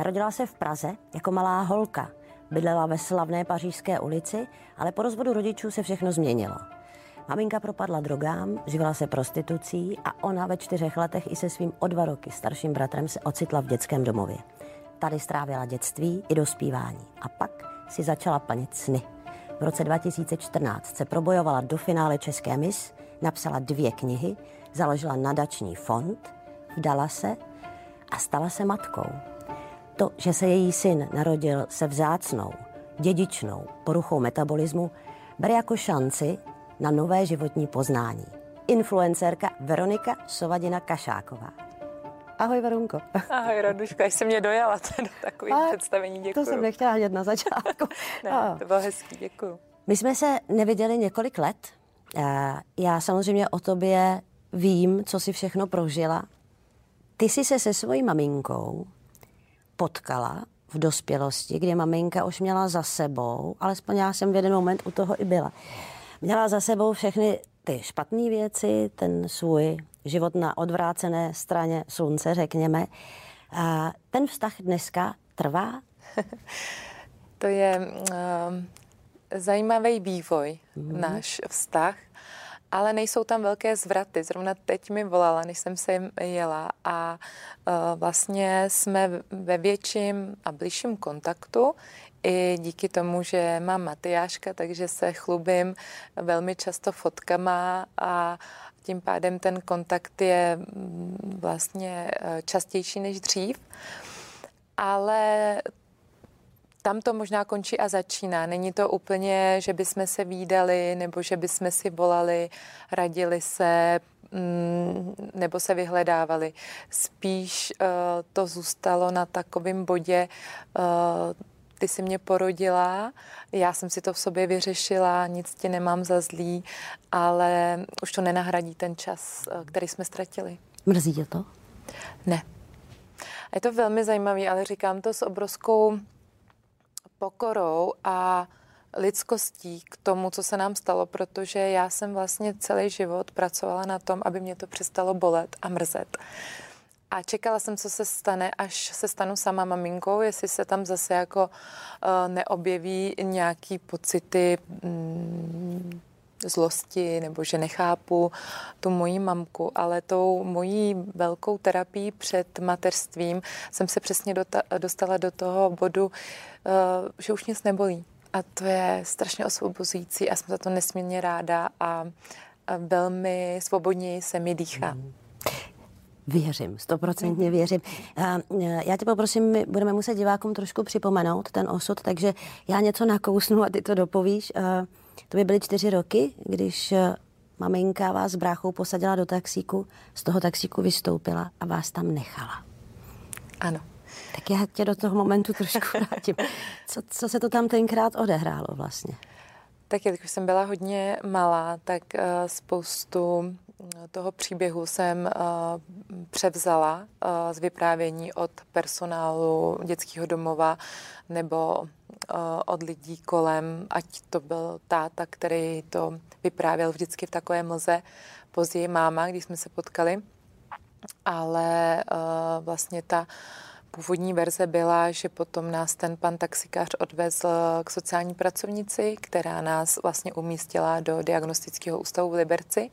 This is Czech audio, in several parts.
Narodila se v Praze jako malá holka. Bydlela ve slavné Pařížské ulici, ale po rozvodu rodičů se všechno změnilo. Maminka propadla drogám, živila se prostitucí a ona ve 4 letech i se svým o 2 roky starším bratrem se ocitla v dětském domově. Tady strávila dětství i dospívání a pak si začala plnit sny. V roce 2014 se probojovala do finále České Miss, napsala 2 knihy, založila nadační fond, vdala se a stala se matkou. To, že se její syn narodil se vzácnou, dědičnou poruchou metabolismu, bere jako šanci na nové životní poznání. Influencerka Veronika Sovadina Kašáková. Ahoj, Verunko. Ahoj, Raduško, až se mě dojala teda takový představení, děkuju. To jsem nechtěla hned na začátku. Ne, to bylo hezký, děkuju. My jsme se neviděli několik let. Já samozřejmě o tobě vím, co jsi všechno prožila. Ty jsi se se svojí maminkou potkala v dospělosti, kdy maminka už měla za sebou, alespoň já jsem v jeden moment u toho i byla, měla za sebou všechny ty špatné věci, ten svůj život na odvrácené straně slunce, řekněme. A ten vztah dneska trvá? To je zajímavý vývoj, náš vztah, ale nejsou tam velké zvraty. Zrovna teď mi volala, než jsem se jela, a vlastně jsme ve větším a blížším kontaktu i díky tomu, že mám Matyáška, takže se chlubím velmi často fotkama a tím pádem ten kontakt je vlastně častější než dřív, ale tam to možná končí a začíná. Není to úplně, že bychom se vídali, nebo že bychom si volali, radili se, nebo se vyhledávali. Spíš to zůstalo na takovém bodě, ty jsi mě porodila, já jsem si to v sobě vyřešila, nic ti nemám za zlý, ale už to nenahradí ten čas, který jsme ztratili. Mrzí tě to? Ne. A je to velmi zajímavé, ale říkám to s obrovskou pokorou a lidskostí k tomu, co se nám stalo, protože já jsem vlastně celý život pracovala na tom, aby mě to přestalo bolet a mrzet. A čekala jsem, co se stane, až se stanu sama maminkou, jestli se tam zase jako neobjeví nějaký pocity zlosti, nebo že nechápu tu moji mamku, ale tou mojí velkou terapií před mateřstvím jsem se přesně dostala do toho bodu, že už nic nebolí. A to je strašně osvobozující a jsem za to nesmírně ráda a velmi svobodněji se mi dýchá. Věřím, 100% věřím. Já tě poprosím, my budeme muset divákům trošku připomenout ten osud, takže já něco nakousnu a ty to dopovíš. To by byly 4 roky, když maminka vás s bráchou posadila do taxíku, z toho taxíku vystoupila a vás tam nechala. Ano. Tak já tě do toho momentu trošku vrátím. Co se to tam tenkrát odehrálo vlastně? Tak když jsem byla hodně malá, tak spoustu toho příběhu jsem převzala z vyprávění od personálu dětského domova nebo od lidí kolem, ať to byl táta, který to vyprávěl vždycky v takové mlze, později máma, když jsme se potkali. Ale vlastně ta původní verze byla, že potom nás ten pan taxikář odvezl k sociální pracovnici, která nás vlastně umístila do diagnostického ústavu v Liberci,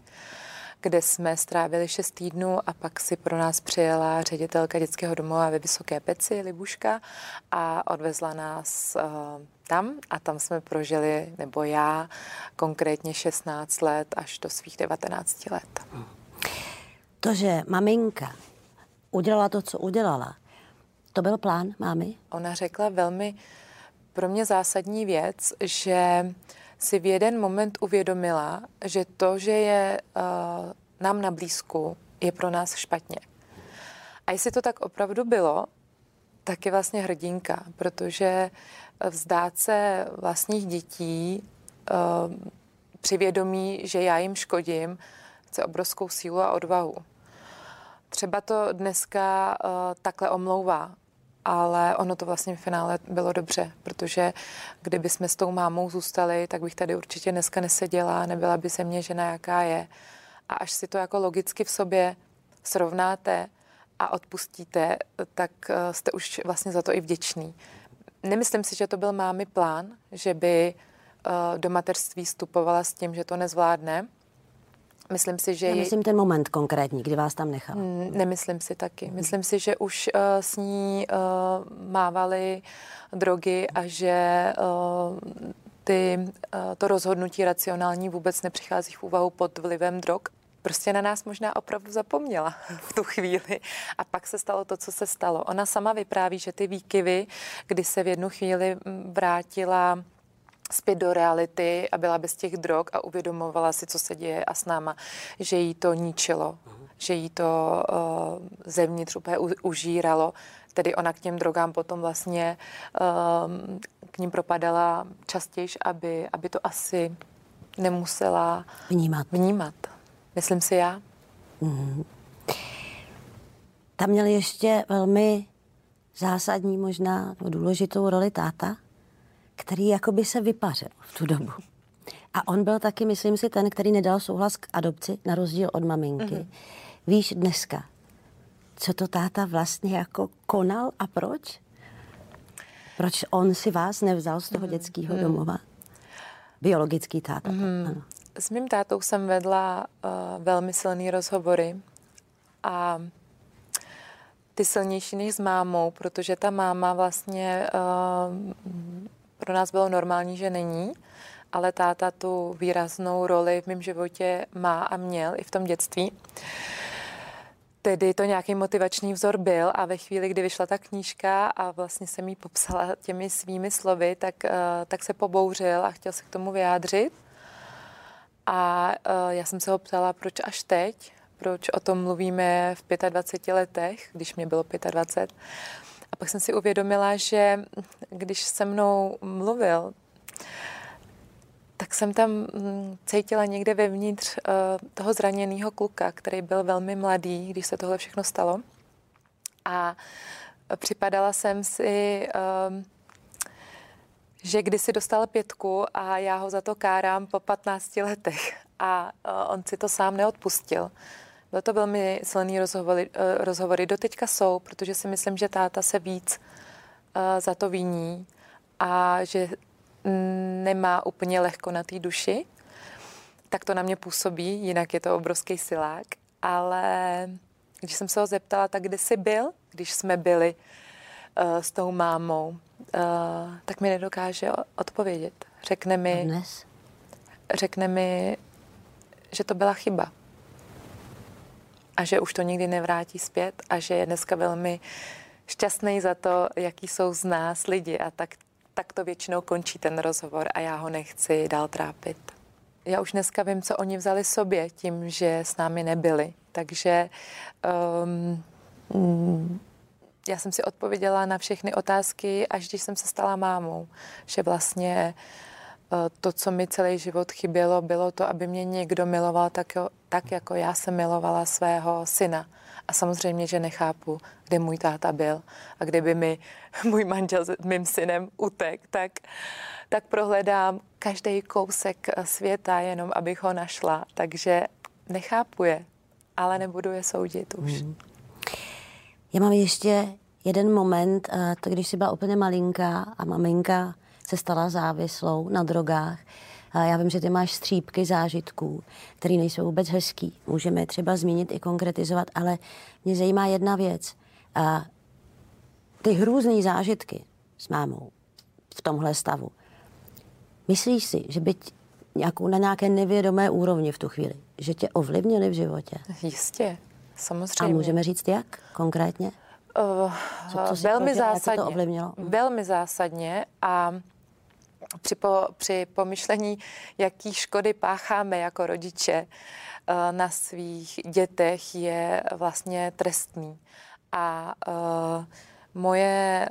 kde jsme strávili 6 týdnů a pak si pro nás přijela ředitelka dětského domova ve Vysoké Peci, Libuška, a odvezla nás tam a tam jsme prožili, nebo já, konkrétně 16 let až do svých 19 let. To, že maminka udělala to, co udělala, to byl plán mámy? Ona řekla velmi pro mě zásadní věc, že si v jeden moment uvědomila, že to, že je nám na blízku, je pro nás špatně. A jestli to tak opravdu bylo, tak je vlastně hrdinka, protože vzdát se vlastních dětí při vědomí, že já jim škodím, chce obrovskou sílu a odvahu. Třeba to dneska takhle omlouvá, ale ono to vlastně v finále bylo dobře, protože kdyby jsme s tou mámou zůstali, tak bych tady určitě dneska neseděla, nebyla by se mě žena, jaká je. A až si to jako logicky v sobě srovnáte a odpustíte, tak jste už vlastně za to i vděčný. Nemyslím si, že to byl mámy plán, že by do mateřství vstupovala s tím, že to nezvládne. Myslím si, že... Nemyslím ten moment konkrétní, kdy vás tam nechala. Nemyslím si taky. Myslím si, že už s ní mávaly drogy a že to rozhodnutí racionální vůbec nepřichází v úvahu pod vlivem drog. Prostě na nás možná opravdu zapomněla v tu chvíli a pak se stalo to, co se stalo. Ona sama vypráví, že ty výkyvy, kdy se v jednu chvíli vrátila zpět do reality a byla bez těch drog a uvědomovala si, co se děje a s náma, že jí to ničilo, že jí to zevnitř úplně užíralo. Tedy ona k těm drogám potom vlastně k ním propadala častěji, aby to asi nemusela vnímat. Myslím si já. Mm. Tam měl ještě velmi zásadní možná důležitou roli táta, který jakoby se vypařil v tu dobu. A on byl taky, myslím si, ten, který nedal souhlas k adopci, na rozdíl od maminky. Mm-hmm. Víš dneska, co to táta vlastně jako konal a proč? Proč on si vás nevzal z toho dětského domova? Biologický táta. Mm-hmm. Ano. S mým tátou jsem vedla velmi silný rozhovory a ty silnější než s mámou, protože ta máma vlastně pro nás bylo normální, že není, ale táta tu výraznou roli v mém životě má a měl i v tom dětství. Tedy to nějaký motivační vzor byl a ve chvíli, kdy vyšla ta knížka a vlastně jsem jí popsala těmi svými slovy, tak se pobouřil a chtěl se k tomu vyjádřit. A já jsem se ho ptala, proč až teď, proč o tom mluvíme v 25 letech, když mě bylo 25. A pak jsem si uvědomila, že když se mnou mluvil, tak jsem tam cítila někde vevnitř toho zraněného kluka, který byl velmi mladý, když se tohle všechno stalo. A připadala jsem si... že kdysi dostal 5 a já ho za to kárám po 15 letech a on si to sám neodpustil. Bylo to velmi silný rozhovory. Doteďka jsou, protože si myslím, že táta se víc za to viní a že nemá úplně lehko na té duši. Tak to na mě působí, jinak je to obrovský silák. Ale když jsem se ho zeptala, tak kde jsi byl, když jsme byli s tou mámou, tak mi nedokáže odpovědět. Řekne mi, že to byla chyba. A že už to nikdy nevrátí zpět a že je dneska velmi šťastný za to, jaký jsou z nás lidi. A tak to většinou končí ten rozhovor a já ho nechci dál trápit. Já už dneska vím, co oni vzali sobě tím, že s námi nebyli. Takže... já jsem si odpověděla na všechny otázky, až když jsem se stala mámou, že vlastně to, co mi celý život chybělo, bylo to, aby mě někdo miloval tak, jako já jsem milovala svého syna. A samozřejmě, že nechápu, kde můj táta byl. A kdyby mi můj manžel s mým synem utek, tak prohledám každý kousek světa, jenom abych ho našla. Takže nechápu je, ale nebudu je soudit už. Mm. Já mám ještě jeden moment, to když jsi byla úplně malinká a maminka se stala závislou na drogách. Já vím, že ty máš střípky zážitků, které nejsou vůbec hezký. Můžeme třeba zmínit i konkretizovat, ale mě zajímá jedna věc. Ty hrůzný zážitky s mámou v tomhle stavu. Myslíš si, že by na nějaké nevědomé úrovni v tu chvíli, že tě ovlivnili v životě? Jistě. Samozřejmě. A můžeme říct jak konkrétně? Velmi zásadně. To ovlivnilo? Velmi zásadně a při pomyšlení, jaký škody pácháme jako rodiče na svých dětech, je vlastně trestný. A moje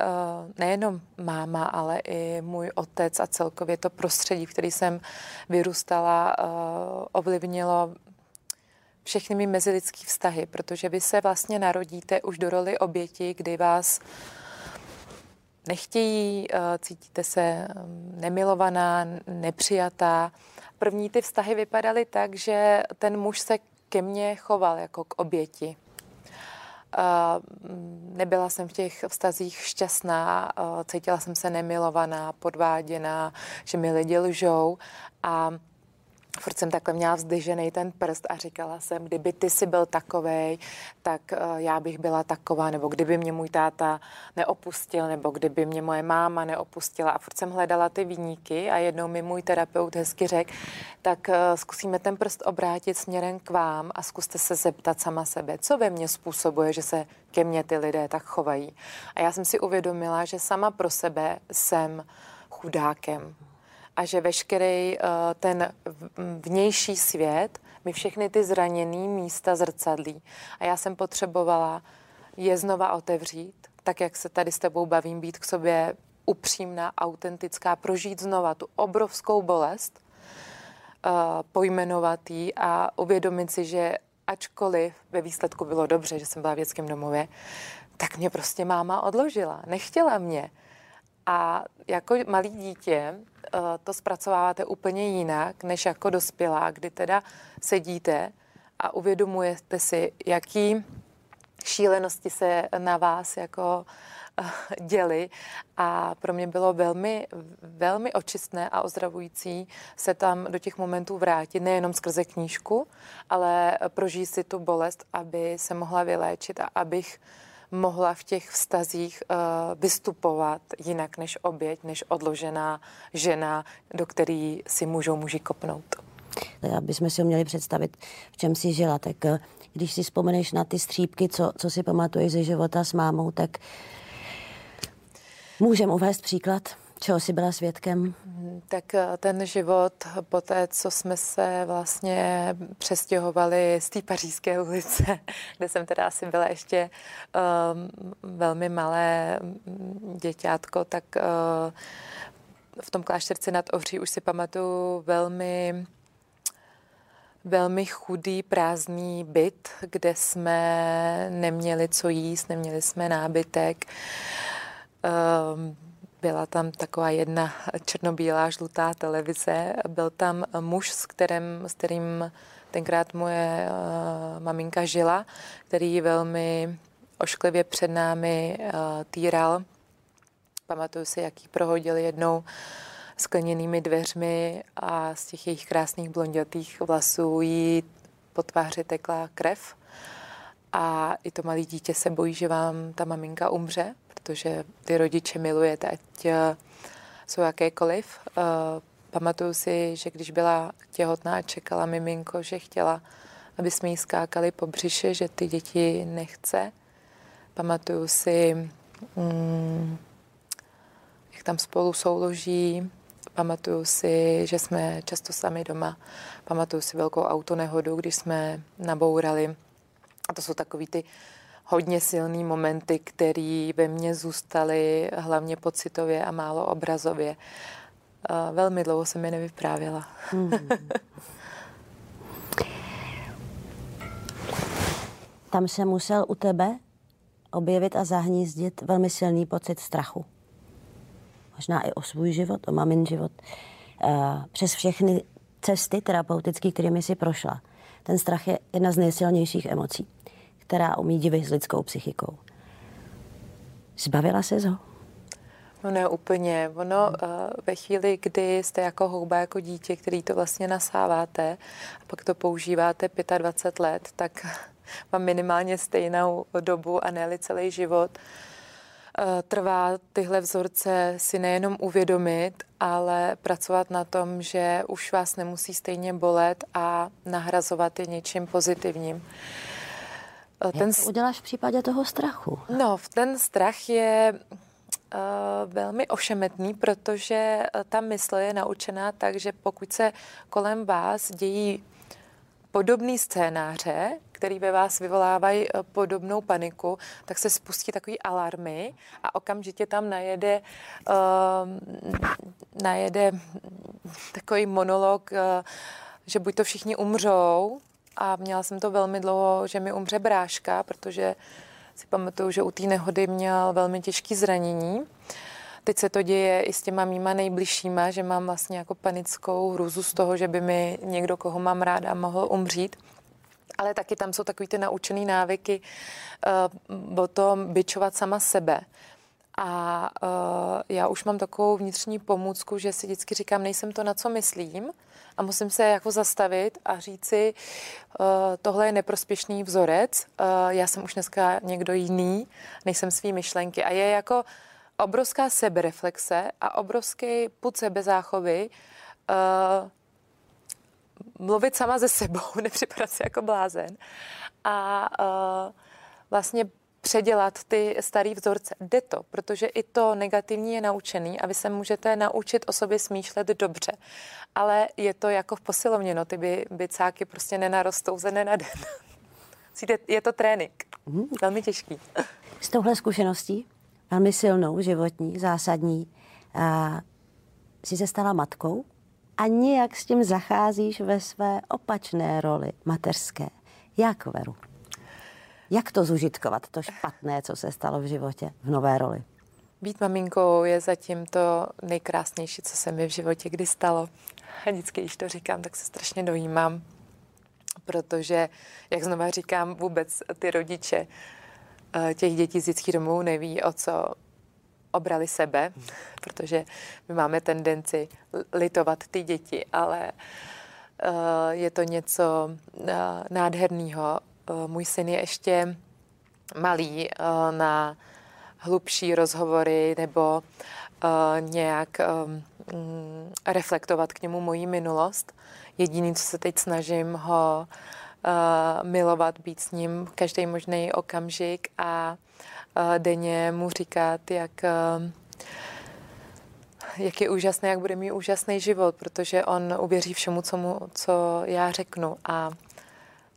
nejenom máma, ale i můj otec a celkově to prostředí, v kterém jsem vyrůstala, ovlivnilo všechny mý mezilidský vztahy, protože vy se vlastně narodíte už do roli oběti, kdy vás nechtějí, cítíte se nemilovaná, nepřijatá. První ty vztahy vypadaly tak, že ten muž se ke mně choval jako k oběti. Nebyla jsem v těch vztazích šťastná, cítila jsem se nemilovaná, podváděná, že mi lidi lžou a furt jsem takhle měla vzdyženej ten prst a říkala jsem, kdyby ty si byl takovej, tak já bych byla taková, nebo kdyby mě můj táta neopustil, nebo kdyby mě moje máma neopustila. A furt jsem hledala ty viníky a jednou mi můj terapeut hezky řekl, tak zkusíme ten prst obrátit směrem k vám a zkuste se zeptat sama sebe, co ve mně způsobuje, že se ke mně ty lidé tak chovají. A já jsem si uvědomila, že sama pro sebe jsem chudákem. A že veškerý ten vnější svět mi všechny ty zraněný místa zrcadlí. A já jsem potřebovala je znova otevřít, tak jak se tady s tebou bavím, být k sobě upřímná, autentická, prožít znova tu obrovskou bolest, pojmenovat ji a uvědomit si, že ačkoliv ve výsledku bylo dobře, že jsem byla v dětském domově, tak mě prostě máma odložila, nechtěla mě. A jako malý dítě to zpracováváte úplně jinak, než jako dospělá, kdy teda sedíte a uvědomujete si, jaký šílenosti se na vás jako děli. A pro mě bylo velmi, velmi očistné a ozdravující se tam do těch momentů vrátit, nejenom skrze knížku, ale prožít si tu bolest, aby se mohla vyléčit a abych mohla v těch vztazích vystupovat jinak než oběť, než odložená žena, do který si můžou muži kopnout. Abychom si ho měli představit, v čem jsi žila, tak když si vzpomeneš na ty střípky, co si pamatuješ ze života s mámou, tak můžeme uvést příklad, čeho jsi byla svědkem? Tak ten život po té, co jsme se vlastně přestěhovali z té Pařížské ulice, kde jsem teda asi byla ještě velmi malé děťátko, tak v tom Klášterci nad Ohří už si pamatuju velmi, velmi chudý, prázdný byt, kde jsme neměli co jíst, neměli jsme nábytek. Byla tam taková jedna černobílá žlutá televize. Byl tam muž, s kterým tenkrát moje maminka žila, který velmi ošklivě před námi týral. Pamatuju si, jak jí prohodil jednou skleněnými dveřmi a z těch jejich krásných blondětých vlasů jí po tváři tekla krev. A i to malé dítě se bojí, že vám ta maminka umře, protože ty rodiče milujete, ať jsou jakékoliv. Pamatuju si, že když byla těhotná, čekala miminko, že chtěla, aby jsme jí skákali po břiše, že ty děti nechce. Pamatuju si, jak tam spolu souloží. Pamatuju si, že jsme často sami doma. Pamatuju si velkou autonehodu, když jsme nabourali. A to jsou takový ty hodně silný momenty, které ve mně zůstaly hlavně pocitově a málo obrazově. Velmi dlouho jsem je nevyprávěla. Tam se musel u tebe objevit a zahnízdit velmi silný pocit strachu. Možná i o svůj život, o mamin život. Přes všechny cesty terapeutické, kterými jsi prošla. Ten strach je jedna z nejsilnějších emocí, která umí divit s lidskou psychikou. Zbavila ses ho? No ne úplně. Ono ve chvíli, kdy jste jako houba, jako dítě, který to vlastně nasáváte a pak to používáte 25 let, tak mám minimálně stejnou dobu a ne-li celý život. Trvá tyhle vzorce si nejenom uvědomit, ale pracovat na tom, že už vás nemusí stejně bolet a nahrazovat je něčím pozitivním. Jak to uděláš v případě toho strachu? No, ten strach je velmi ošemetný, protože ta mysl je naučená tak, že pokud se kolem vás dějí podobný scénáře, který ve vás vyvolávají podobnou paniku, tak se spustí takový alarmy a okamžitě tam najede takový monolog, že buď to všichni umřou, a měla jsem to velmi dlouho, že mi umře bráška, protože si pamatuju, že u té nehody měl velmi těžké zranění. Teď se to děje i s těma mýma nejbližšíma, že mám vlastně jako panickou hrůzu z toho, že by mi někdo, koho mám ráda, mohl umřít. ale taky tam jsou takový ty naučený návyky o tom bičovat sama sebe. A já už mám takovou vnitřní pomůcku, že si vždycky říkám, nejsem to, na co myslím, a musím se jako zastavit a říct si, tohle je neprospěšný vzorec, já jsem už dneska někdo jiný, nejsem svý myšlenky. A je jako obrovská sebereflexe a obrovský pud sebezáchovy, mluvit sama ze sebou, nepřipadat si jako blázen a vlastně předělat ty starý vzorce. Jde to, protože i to negativní je naučený a vy se můžete naučit o sobě smýšlet dobře. Ale je to jako v posilovně, no, ty bicáky prostě nenarostou ze dne na den. Je to trénink, velmi těžký. S touhle zkušeností, velmi silnou, životní, zásadní, jsi se stala matkou a nějak s tím zacházíš ve své opačné roli mateřské. Jak, Veru? Jak to zužitkovat, to špatné, co se stalo v životě, v nové roli? Být maminkou je zatím to nejkrásnější, co se mi v životě kdy stalo. A vždycky, když to říkám, tak se strašně dojímám, protože, jak znova říkám, vůbec ty rodiče těch dětí z dětských domů neví, o co obrali sebe, protože my máme tendenci litovat ty děti, ale je to něco nádherného. Můj syn je ještě malý na hlubší rozhovory nebo nějak reflektovat k němu moji minulost. Jediný, co se teď snažím, ho milovat, být s ním každý možný okamžik a denně mu říkat, jak je úžasný, jak bude mít úžasný život, protože on uvěří všemu, co já řeknu. A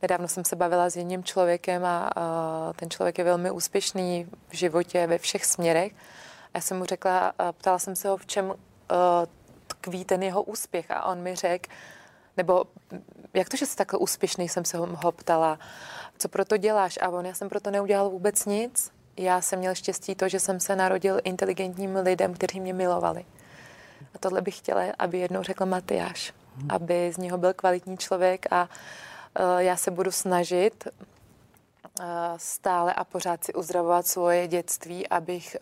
nedávno jsem se bavila s jedním člověkem a ten člověk je velmi úspěšný v životě ve všech směrech. A já jsem mu řekla, ptala jsem se ho, v čem tkví ten jeho úspěch. A on mi řekl, nebo jak to, že jsi takhle úspěšný, jsem se ho ptala, co pro to děláš? A on, já jsem pro to neudělal vůbec nic. Já jsem měl štěstí to, že jsem se narodil inteligentním lidem, kteří mě milovali. A tohle bych chtěla, aby jednou řekl Matyáš, aby z něho byl kvalitní člověk a já se budu snažit stále a pořád si uzdravovat svoje dětství, abych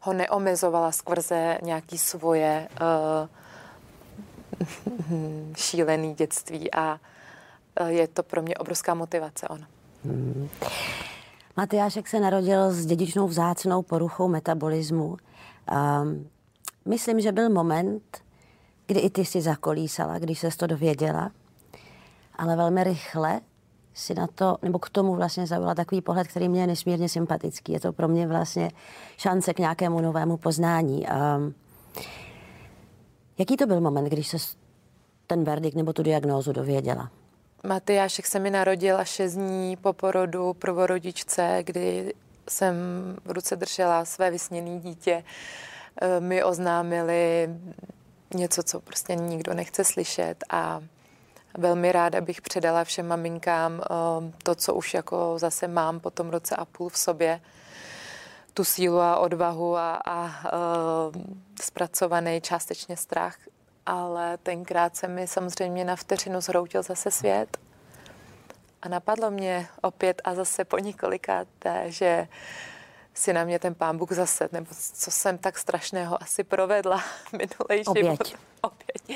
ho neomezovala skrze nějaké svoje šílené dětství a je to pro mě obrovská motivace on. Matyášek se narodil s dědičnou vzácnou poruchou metabolismu. Myslím, že byl moment, kdy i ty jsi zakolísala, když ses to dověděla. Ale velmi rychle si na to, nebo k tomu vlastně zaujala takový pohled, který mě je nesmírně sympatický. Je to pro mě vlastně šance k nějakému novému poznání. Jaký to byl moment, když se ten verdikt nebo tu diagnózu dověděla? Matyášek se mi narodil 6 dní po porodu prvorodičce, kdy jsem v ruce držela své vysněné dítě. Mi oznámili něco, co prostě nikdo nechce slyšet a velmi ráda bych předala všem maminkám to, co už jako zase mám po tom roce a půl v sobě. Tu sílu a odvahu a zpracovaný částečně strach. Ale tenkrát se mi samozřejmě na vteřinu zhroutil zase svět. A napadlo mě opět a zase po několikáté, že si na mě ten Pán Bůh zase, nebo co jsem tak strašného asi provedla minulej život. Opět.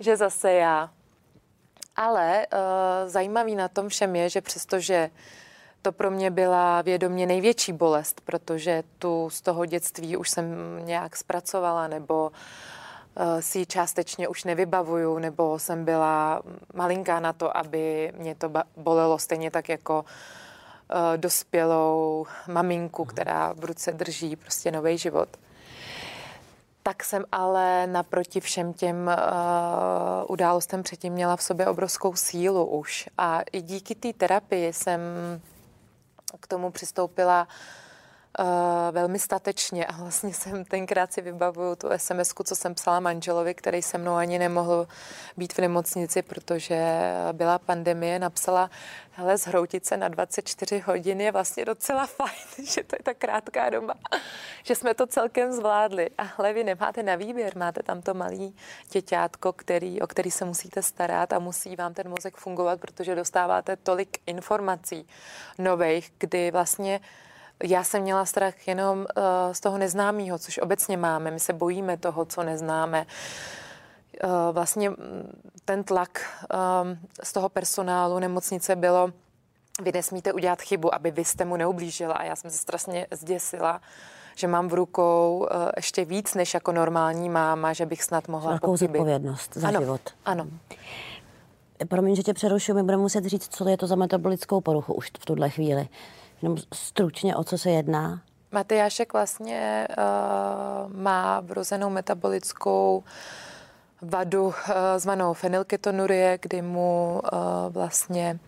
Že zase já. Ale zajímavý na tom všem je, že přestože to pro mě byla vědomě největší bolest, protože tu z toho dětství už jsem nějak zpracovala, nebo si ji částečně už nevybavuju, nebo jsem byla malinká na to, aby mě to bolelo stejně tak jako dospělou maminku, která v ruce drží prostě nový život. Tak jsem ale naproti všem těm událostem předtím měla v sobě obrovskou sílu už. A i díky té terapii jsem k tomu přistoupila velmi statečně a vlastně jsem tenkrát si vybavuju tu SMS-ku, co jsem psala manželovi, který se mnou ani nemohl být v nemocnici, protože byla pandemie, napsala, hele, zhroutit se na 24 hodin je vlastně docela fajn, že to je ta krátká doba, že jsme to celkem zvládli. A hle, vy nemáte na výběr, máte tam to malý děťátko, o který se musíte starat a musí vám ten mozek fungovat, protože dostáváte tolik informací nových, kdy vlastně já jsem měla strach jenom z toho neznámého, což obecně máme. My se bojíme toho, co neznáme. Vlastně ten tlak z toho personálu nemocnice bylo, vy nesmíte udělat chybu, aby vy jste mu neublížila. A já jsem se strašně zděsila, že mám v rukou ještě víc než jako normální máma, že bych snad mohla velkou zodpovědnost za život. Ano. Promiň, že tě přerušuju, my budeme muset říct, co je to za metabolickou poruchu už v tuhle chvíli. Jenom stručně, o co se jedná? Matyášek vlastně má vrozenou metabolickou vadu zvanou fenylketonurie, kdy mu vlastně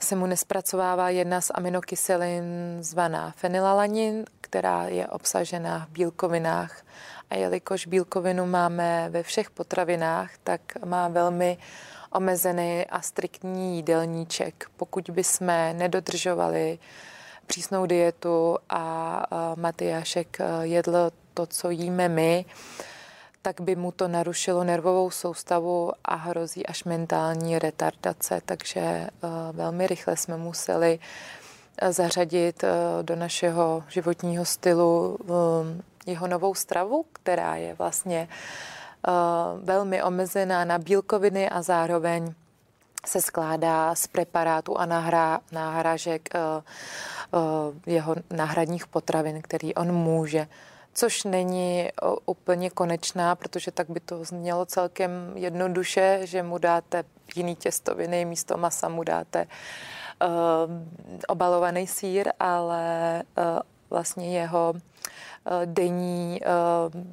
se mu nespracovává jedna z aminokyselin zvaná fenylalanin, která je obsažená v bílkovinách. A jelikož bílkovinu máme ve všech potravinách, tak má velmi omezený a striktní jídelníček. Pokud bychom nedodržovali přísnou dietu a Matyášek jedl to, co jíme my, tak by mu to narušilo nervovou soustavu a hrozí až mentální retardace. Takže velmi rychle jsme museli zařadit do našeho životního stylu jeho novou stravu, která je vlastně velmi omezená na bílkoviny a zároveň se skládá z preparátů a náhražek jeho náhradních potravin, který on může. Což není úplně konečná, protože tak by to znělo celkem jednoduše, že mu dáte jiný těstoviny, místo masa mu dáte obalovaný sýr, ale vlastně jeho denní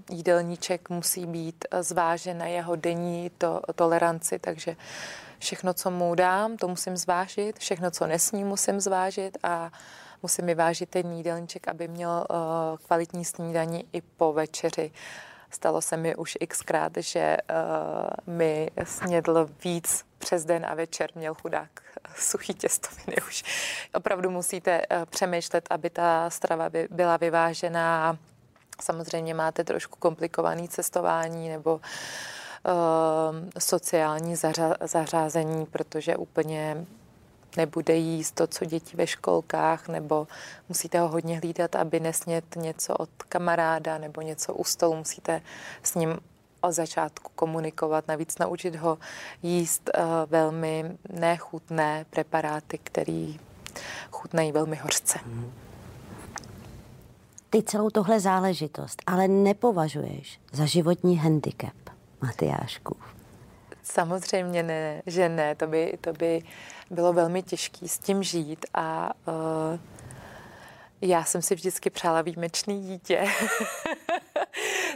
jídelníček musí být zvážen na jeho denní toleranci, takže všechno, co mu dám, to musím zvážit, všechno, co nesním, musím zvážit a musím vyvážit ten jídelníček, aby měl kvalitní snídani i po večeři. Stalo se mi už xkrát, že mi snědl víc přes den a večer měl chudák suchý těstoviny už. Opravdu musíte přemýšlet, aby ta strava byla vyvážená. Samozřejmě máte trošku komplikované cestování nebo sociální zařazení, protože úplně nebude jíst to, co děti ve školkách, nebo musíte ho hodně hlídat, aby nesnět něco od kamaráda nebo něco u stolu. Musíte s ním od začátku komunikovat, navíc naučit ho jíst velmi nechutné preparáty, které chutnají velmi hořce. Ty celou tohle záležitost ale nepovažuješ za životní handicap, Matyášku. Samozřejmě ne, že ne, to by bylo velmi těžké s tím žít a já jsem si vždycky přála výjimečný dítě,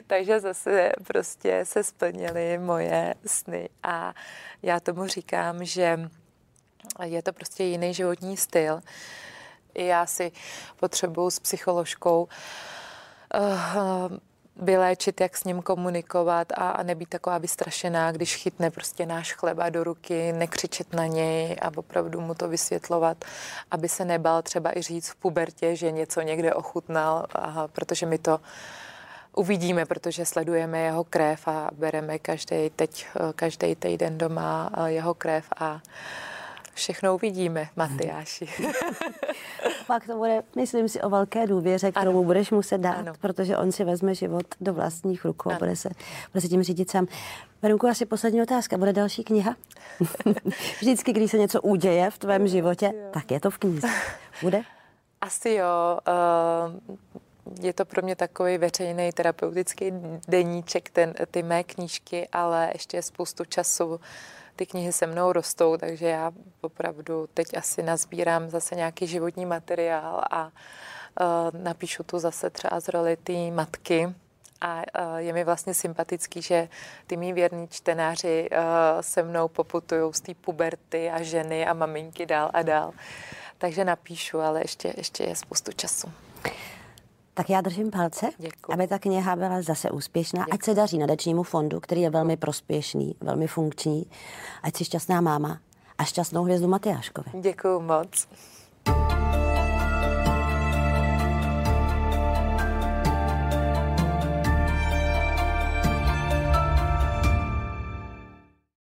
takže zase prostě se splnily moje sny a já tomu říkám, že je to prostě jiný životní styl. Já si potřebuju s psycholožkou vyléčit, jak s ním komunikovat a nebýt taková vystrašená, když chytne prostě náš chleba do ruky, nekřičet na něj a opravdu mu to vysvětlovat, aby se nebal třeba i říct v pubertě, že něco někde ochutnal, protože my to uvidíme, protože sledujeme jeho krev a bereme každý týden doma jeho krev a všechno uvidíme, Matyáši. Pak to bude, myslím si, o velké důvěře, kterou mu budeš muset dát, protože on si vezme život do vlastních rukou a bude se tím řídit sám. Veronko, asi poslední otázka. Bude další kniha? Vždycky, když se něco uděje v tvém životě, tak je to v knize. Bude? Asi jo. Je to pro mě takový veřejný terapeutický deníček, ty mé knížky, ale ještě je spoustu času. Ty knihy se mnou rostou, takže já opravdu teď asi nazbírám zase nějaký životní materiál a napíšu tu zase třeba z roli té matky. A je mi vlastně sympatický, že ty mý věrní čtenáři se mnou poputujou z té puberty a ženy a maminky dál a dál. Takže napíšu, ale ještě je spoustu času. Tak já držím palce, děkuji, aby ta kniha byla zase úspěšná. Děkuji. Ať se daří nadačnímu fondu, který je velmi prospěšný, velmi funkční. Ať jsi šťastná máma a šťastnou hvězdu Matyáškovi. Děkuji moc.